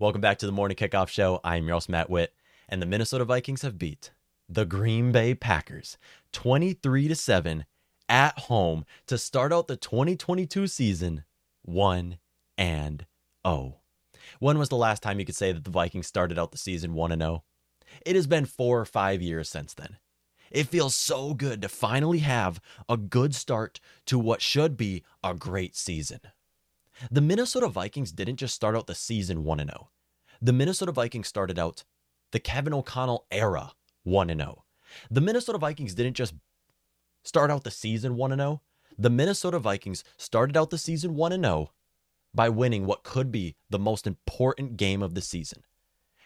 Welcome back to the Morning Kickoff Show. I am your host, Matt Witt, and the Minnesota Vikings have beat the Green Bay Packers 23-7 at home to start out the 2022 season 1-0. When was the last time you could say that the Vikings started out the season 1-0? It has been 4 or 5 years since then. It feels so good to finally have a good start to what should be a great season. The Minnesota Vikings didn't just start out the season 1-0. The Minnesota Vikings started out the Kevin O'Connell era 1-0. The Minnesota Vikings didn't just start out the season 1-0. The Minnesota Vikings started out the season 1-0 by winning what could be the most important game of the season.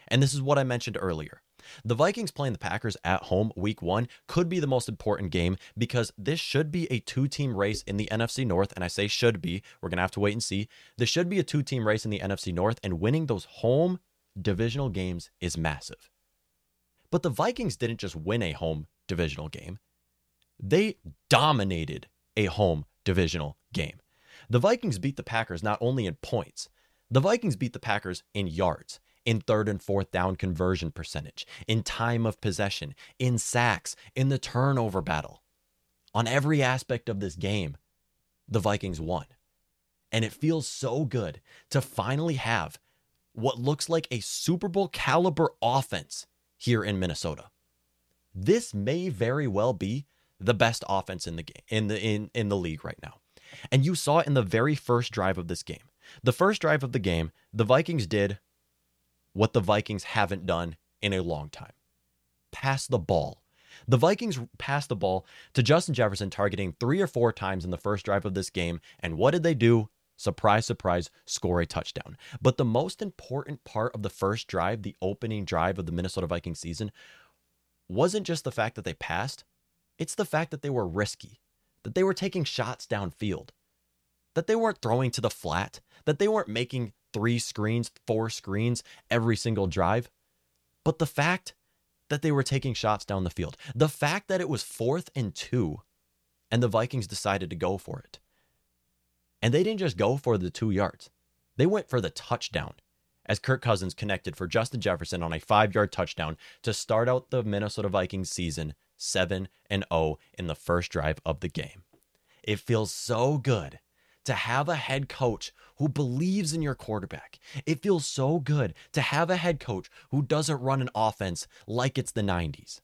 And this is what I mentioned earlier. The Vikings playing the Packers at home week one could be the most important game because this should be a two-team race in the NFC North. And I say should be. We're going to have to wait and see. This should be a two-team race in the NFC North, and winning those home divisional games is massive. But the Vikings didn't just win a home divisional game. They dominated a home divisional game. The Vikings beat the Packers not only in points. The Vikings beat the Packers in yards, in third and fourth down conversion percentage, in time of possession, in sacks, in the turnover battle. On every aspect of this game, the Vikings won. And it feels so good to finally have what looks like a Super Bowl caliber offense here in Minnesota. This may very well be the best offense in the game, in the league right now. And you saw it in the very first drive of this game. The first drive of the game, the Vikings did what the Vikings haven't done in a long time: pass the ball. The Vikings passed the ball to Justin Jefferson, targeting 3 or 4 times in the first drive of this game. And what did they do? Surprise, surprise, score a touchdown. But the most important part of the first drive, the opening drive of the Minnesota Vikings season, wasn't just the fact that they passed. It's the fact that they were risky, that they were taking shots downfield, that they weren't throwing to the flat, that they weren't making 3 screens, 4 screens every single drive. But the fact that they were taking shots down the field, the fact that it was 4th and 2 and the Vikings decided to go for it. And they didn't just go for the 2 yards. They went for the touchdown as Kirk Cousins connected for Justin Jefferson on a 5-yard touchdown to start out the Minnesota Vikings season 7-0 in the first drive of the game. It feels so good to have a head coach who believes in your quarterback. It feels so good to have a head coach who doesn't run an offense like it's the 90s.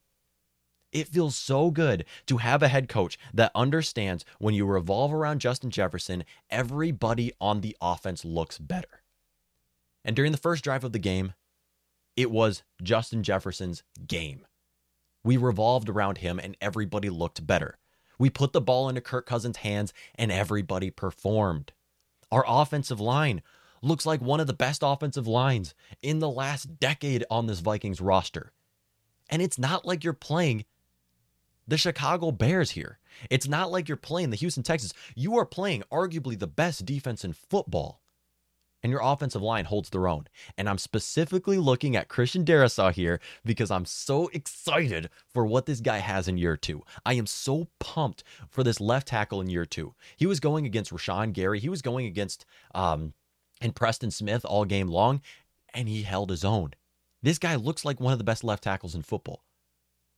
It feels so good to have a head coach that understands when you revolve around Justin Jefferson, everybody on the offense looks better. And during the first drive of the game, it was Justin Jefferson's game. We revolved around him and everybody looked better. We put the ball into Kirk Cousins' hands and everybody performed. Our offensive line looks like one of the best offensive lines in the last decade on this Vikings roster. And it's not like you're playing the Chicago Bears here. It's not like you're playing the Houston Texans. You are playing arguably the best defense in football. And your offensive line holds their own. And I'm specifically looking at Christian Darrisaw here because I'm so excited for what this guy has in year 2. I am so pumped for this left tackle in year 2. He was going against Rashawn Gary. He was going against and Preston Smith all game long, and he held his own. This guy looks like one of the best left tackles in football.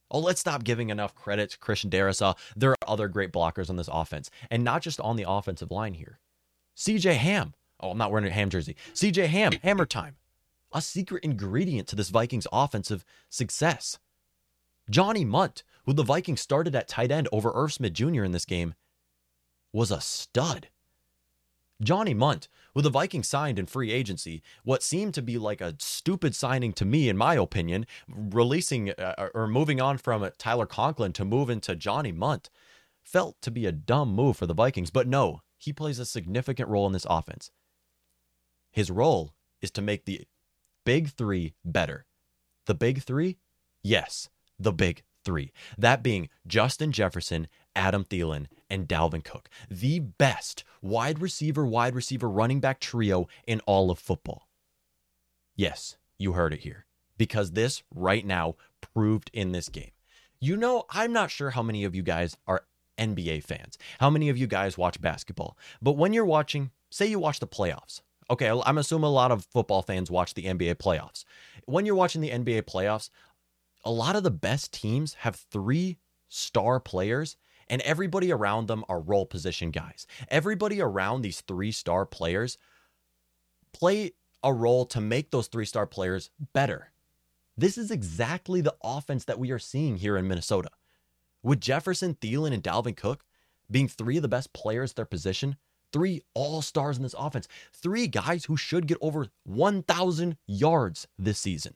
Oh, let's stop giving enough credit to Christian Darrisaw. There are other great blockers on this offense, and not just on the offensive line here. CJ Ham. Oh, I'm not wearing a Ham jersey. CJ Ham, hammer time. A secret ingredient to this Vikings offensive success. Johnny Mundt, who the Vikings started at tight end over Irv Smith Jr. in this game, was a stud. Johnny Mundt, who the Vikings signed in free agency, what seemed to be like a stupid signing to me, in my opinion, releasing or moving on from Tyler Conklin to move into Johnny Mundt, felt to be a dumb move for the Vikings. But no, he plays a significant role in this offense. His role is to make the big three better. The big three? Yes, the big three. That being Justin Jefferson, Adam Thielen, and Dalvin Cook. The best wide receiver, running back trio in all of football. Yes, you heard it here. Because this right now proved in this game. You know, I'm not sure how many of you guys are NBA fans. How many of you guys watch basketball? But when you're watching, say you watch the playoffs. Okay, I'm assuming a lot of football fans watch the NBA playoffs. When you're watching the NBA playoffs, a lot of the best teams have three star players, and everybody around them are role position guys. Everybody around these three star players play a role to make those three star players better. This is exactly the offense that we are seeing here in Minnesota. With Jefferson, Thielen, and Dalvin Cook being three of the best players at their position, three all-stars in this offense, three guys who should get over 1,000 yards this season,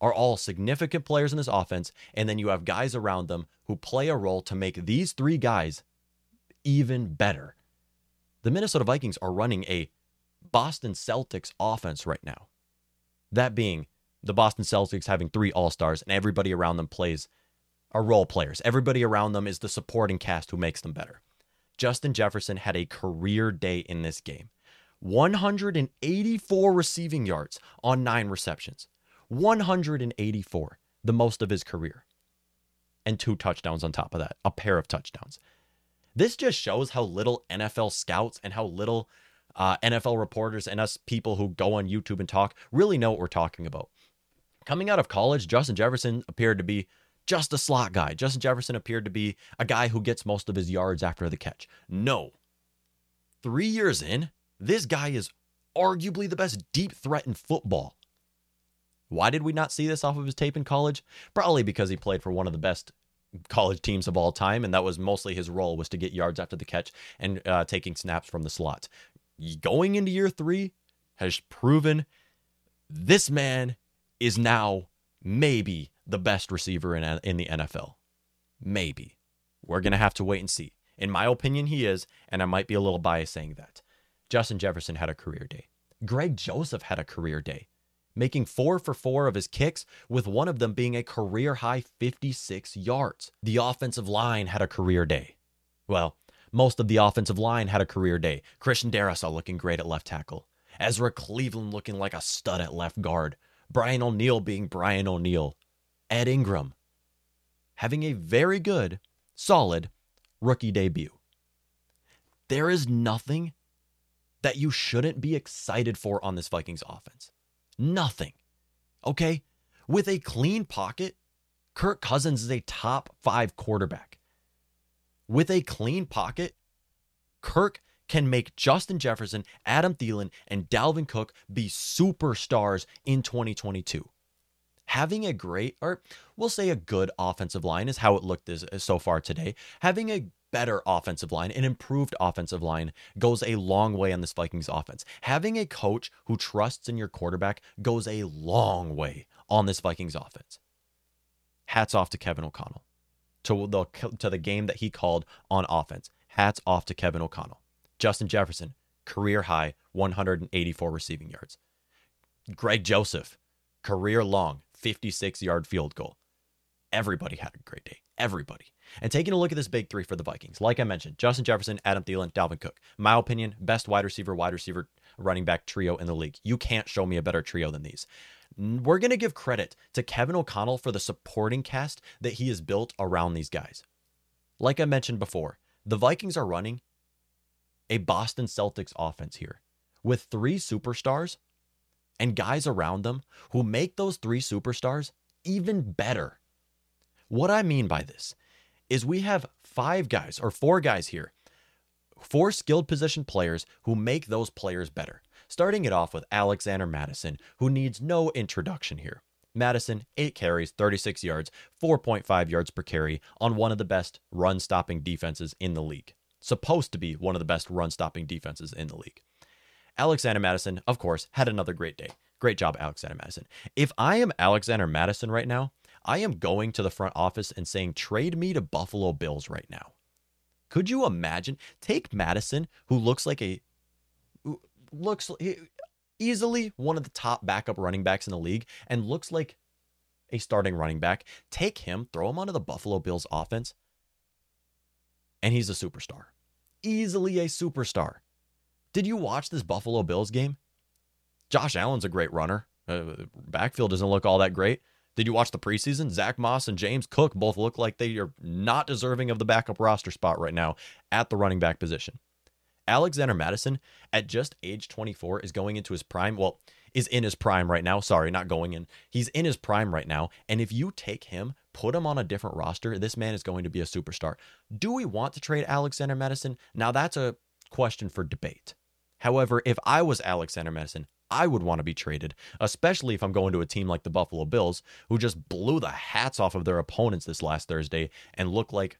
are all significant players in this offense, and then you have guys around them who play a role to make these three guys even better. The Minnesota Vikings are running a Boston Celtics offense right now. That being the Boston Celtics having three all-stars, and everybody around them plays are role players. Everybody around them is the supporting cast who makes them better. Justin Jefferson had a career day in this game. 184 receiving yards on 9 receptions. 184, the most of his career. And 2 touchdowns on top of that, a pair of touchdowns. This just shows how little NFL scouts and how little NFL reporters and us people who go on YouTube and talk really know what we're talking about. Coming out of college, Justin Jefferson appeared to be just a slot guy. Justin Jefferson appeared to be a guy who gets most of his yards after the catch. No. 3 years in, this guy is arguably the best deep threat in football. Why did we not see this off of his tape in college? Probably because he played for one of the best college teams of all time, and that was mostly his role, was to get yards after the catch and taking snaps from the slot. Going into year 3 has proven this man is now maybe the best receiver in the NFL. Maybe. We're going to have to wait and see. In my opinion, he is, and I might be a little biased saying that. Justin Jefferson had a career day. Greg Joseph had a career day, making 4 for 4 of his kicks, with one of them being a career-high 56 yards. The offensive line had a career day. Well, most of the offensive line had a career day. Christian Darrisaw looking great at left tackle. Ezra Cleveland looking like a stud at left guard. Brian O'Neill being Brian O'Neill. Ed Ingram having a very good, solid rookie debut. There is nothing that you shouldn't be excited for on this Vikings offense. Nothing. Okay? With a clean pocket, Kirk Cousins is a top 5 quarterback. With a clean pocket, Kirk can make Justin Jefferson, Adam Thielen, and Dalvin Cook be superstars in 2022. Having a great, or we'll say a good offensive line is how it looked so far today. Having a better offensive line, an improved offensive line, goes a long way on this Vikings offense. Having a coach who trusts in your quarterback goes a long way on this Vikings offense. Hats off to Kevin O'Connell, to the game that he called on offense. Hats off to Kevin O'Connell. Justin Jefferson, career high, 184 receiving yards. Greg Joseph, career long, 56-yard field goal. Everybody had a great day. Everybody. And taking a look at this big three for the Vikings, like I mentioned, Justin Jefferson, Adam Thielen, Dalvin Cook. My opinion, best wide receiver, running back trio in the league. You can't show me a better trio than these. We're going to give credit to Kevin O'Connell for the supporting cast that he has built around these guys. Like I mentioned before, the Vikings are running a Boston Celtics offense here with 3 superstars and guys around them who make those 3 superstars even better. What I mean by this is we have 5 guys or 4 guys here, 4 skilled position players who make those players better. Starting it off with Alexander Mattison, who needs no introduction here. Mattison, 8 carries, 36 yards, 4.5 yards per carry on one of the best run-stopping defenses in the league. Supposed to be one of the best run-stopping defenses in the league. Alexander Mattison, of course, had another great day. Great job, Alexander Mattison. If I am Alexander Mattison right now, I am going to the front office and saying, trade me to Buffalo Bills right now. Could you imagine? Take Mattison, who looks like easily one of the top backup running backs in the league and looks like a starting running back. Take him, throw him onto the Buffalo Bills offense, and he's a superstar. Easily a superstar. Did you watch this Buffalo Bills game? Josh Allen's a great runner. Backfield doesn't look all that great. Did you watch the preseason? Zach Moss and James Cook both look like they are not deserving of the backup roster spot right now at the running back position. Alexander Mattison at just age 24 is going into his prime. Well, is in his prime right now. Sorry, not going in. He's in his prime right now. And if you take him, put him on a different roster, this man is going to be a superstar. Do we want to trade Alexander Mattison? Now that's a question for debate. However, if I was Alexander Mattison, I would want to be traded, especially if I'm going to a team like the Buffalo Bills, who just blew the hats off of their opponents this last Thursday and looked like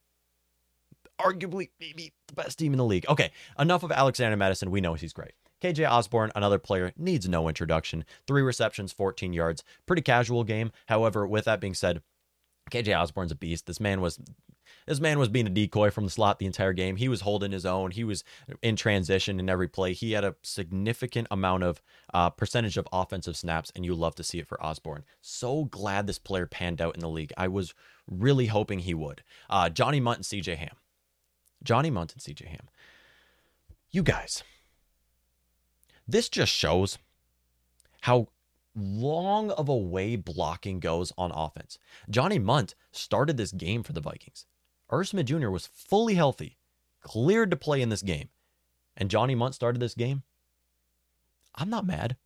arguably maybe the best team in the league. Okay, enough of Alexander Mattison. We know he's great. KJ Osborne, another player, needs no introduction. 3 receptions, 14 yards. Pretty casual game. However, with that being said, KJ Osborne's a beast. This man was being a decoy from the slot the entire game. He was holding his own. He was in transition in every play. He had a significant amount of percentage of offensive snaps, and you love to see it for Osborne. So glad this player panned out in the league. I was really hoping he would. Johnny Mundt and CJ Ham. You guys, this just shows how long of a way blocking goes on offense. Johnny Mundt started this game for the Vikings. Irv Smith Jr. was fully healthy, cleared to play in this game, and Johnny Mundt started this game. I'm not mad.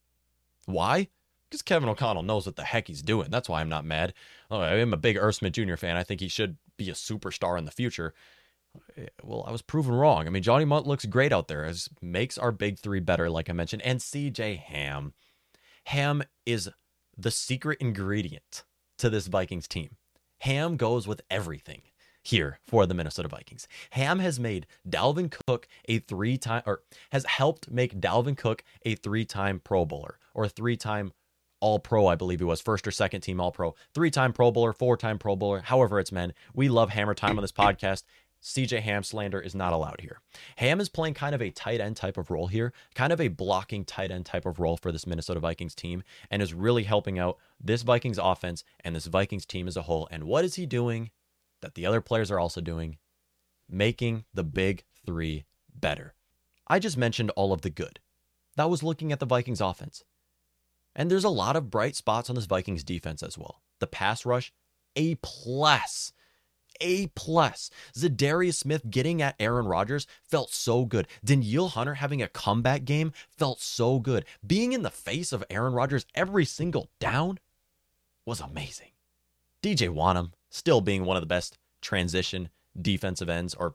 Why? Because Kevin O'Connell knows what the heck he's doing. That's why I'm not mad. I'm a big Irv Smith Jr. fan. I think he should be a superstar in the future. Well, I was proven wrong. I mean, Johnny Mundt looks great out there. It makes our big three better, like I mentioned. And CJ Ham. Ham is the secret ingredient to this Vikings team. Ham goes with everything here for the Minnesota Vikings. Ham has made Dalvin Cook a three-time, or has helped make Dalvin Cook a three-time Pro Bowler, or a three-time All-Pro, I believe he was, first or second team All-Pro, three-time Pro Bowler, four-time Pro Bowler, however it's meant. We love Hammer Time on this podcast. CJ Ham slander is not allowed here. Ham is playing kind of a tight end type of role here, kind of a blocking tight end type of role for this Minnesota Vikings team, and is really helping out this Vikings offense and this Vikings team as a whole. And what is he doing that the other players are also doing? Making the big three better. I just mentioned all of the good. That was looking at the Vikings offense. And there's a lot of bright spots on this Vikings defense as well. The pass rush, A+. Z'Darrius Smith getting at Aaron Rodgers felt so good. Danielle Hunter having a comeback game felt so good. Being in the face of Aaron Rodgers every single down was amazing. DJ Wonnum still being one of the best transition defensive ends or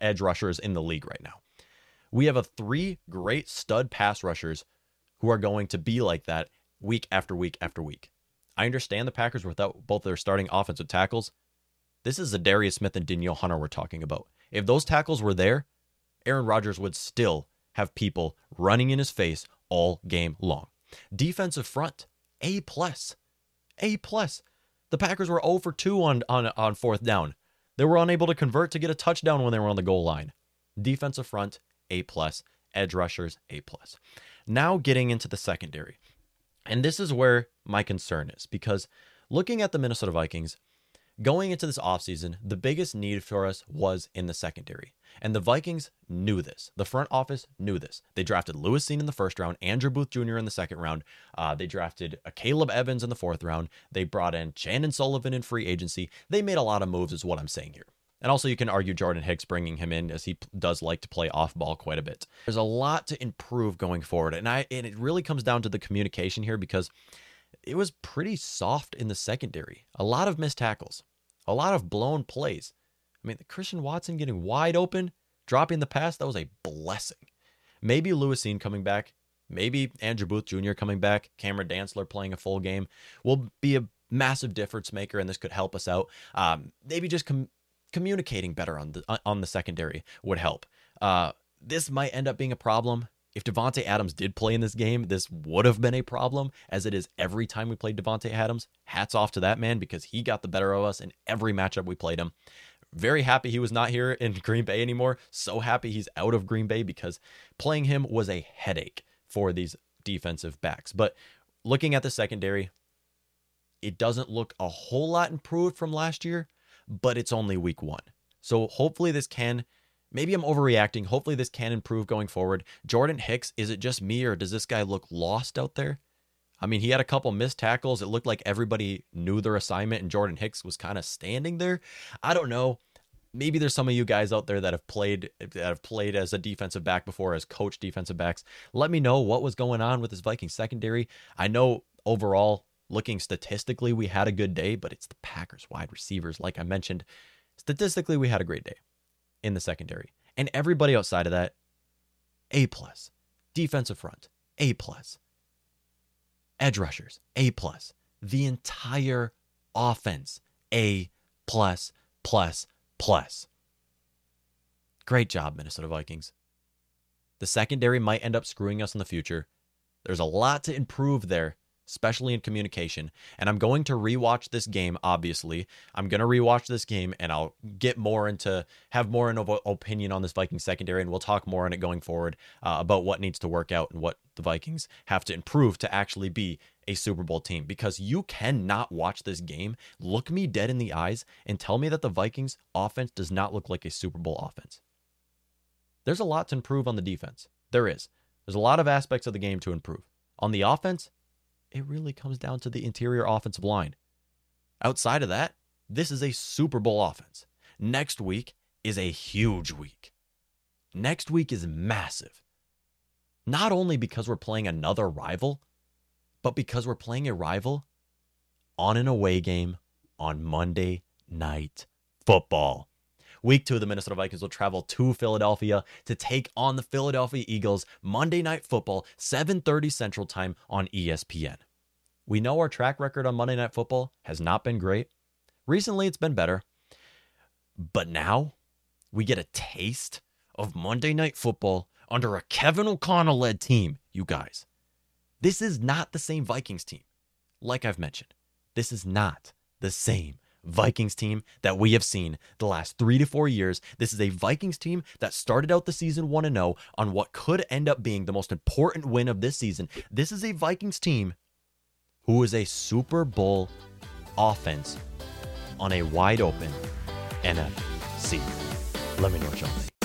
edge rushers in the league right now. We have 3 great stud pass rushers who are going to be like that week after week after week. I understand the Packers without both their starting offensive tackles. This is Z'Darrius Smith and Danielle Hunter we're talking about. If those tackles were there, Aaron Rodgers would still have people running in his face all game long. Defensive front, A+. The Packers were 0 for 2 on fourth down. They were unable to convert to get a touchdown when they were on the goal line. Defensive front, A+. Edge rushers, A+. Now getting into the secondary. And this is where my concern is, because looking at the Minnesota Vikings, going into this offseason, the biggest need for us was in the secondary. And the Vikings knew this. The front office knew this. They drafted Lewis Cine in the first round, Andrew Booth Jr. in the second round. They drafted Caleb Evans in the fourth round. They brought in Chandon Sullivan in free agency. They made a lot of moves is what I'm saying here. And also you can argue Jordan Hicks bringing him in, as he does like to play off ball quite a bit. There's a lot to improve going forward. And it really comes down to the communication here, because it was pretty soft in the secondary. A lot of missed tackles. A lot of blown plays. I mean, Christian Watson getting wide open, dropping the pass, that was a blessing. Maybe Lewis Cine coming back, maybe Andrew Booth Jr. coming back, Cameron Dantzler playing a full game will be a massive difference maker, and this could help us out. Maybe just communicating better on the secondary would help. This might end up being a problem. If Davante Adams did play in this game, this would have been a problem, as it is every time we played Davante Adams. Hats off to that man, because he got the better of us in every matchup we played him. Very happy he was not here in Green Bay anymore. So happy he's out of Green Bay, because playing him was a headache for these defensive backs. But looking at the secondary, it doesn't look a whole lot improved from last year, but it's only week 1. So hopefully this can... Maybe I'm overreacting. Hopefully this can improve going forward. Jordan Hicks, is it just me, or does this guy look lost out there? I mean, he had a couple missed tackles. It looked like everybody knew their assignment and Jordan Hicks was kind of standing there. I don't know. maybe there's some of you guys out there that have played as a defensive back before, as coach defensive backs. Let me know what was going on with this Vikings secondary. I know overall, looking statistically, we had a good day, but it's the Packers wide receivers. Like I mentioned, statistically, we had a great day in the secondary. And everybody outside of that, A+. Defensive front, A+. Edge rushers, A+. The entire offense, A+++. Great job, Minnesota Vikings. The secondary might end up screwing us in the future. There's a lot to improve there, especially in communication. And I'm going to rewatch this game, obviously. I'm going to rewatch this game, and I'll get more into, have more of an opinion on this Vikings secondary, and we'll talk more on it going forward about what needs to work out and what the Vikings have to improve to actually be a Super Bowl team. Because you cannot watch this game, look me dead in the eyes, and tell me that the Vikings offense does not look like a Super Bowl offense. There's a lot to improve on the defense. There is. There's a lot of aspects of the game to improve. On the offense, it really comes down to the interior offensive line. Outside of that, this is a Super Bowl offense. Next week is a huge week. Next week is massive. Not only because we're playing another rival, but because we're playing a rival on an away game on Monday Night Football. Week 2 of the Minnesota Vikings will travel to Philadelphia to take on the Philadelphia Eagles Monday Night Football, 7:30 Central Time on ESPN. We know our track record on Monday Night Football has not been great. Recently, it's been better. But now, we get a taste of Monday Night Football under a Kevin O'Connell-led team, you guys. This is not the same Vikings team. Like I've mentioned, this is not the same Vikings team that we have seen the last 3 to 4 years. This is a Vikings team that started out the season 1-0 on what could end up being the most important win of this season. This is a Vikings team who is a Super Bowl offense on a wide open NFC. Let me know what y'all think.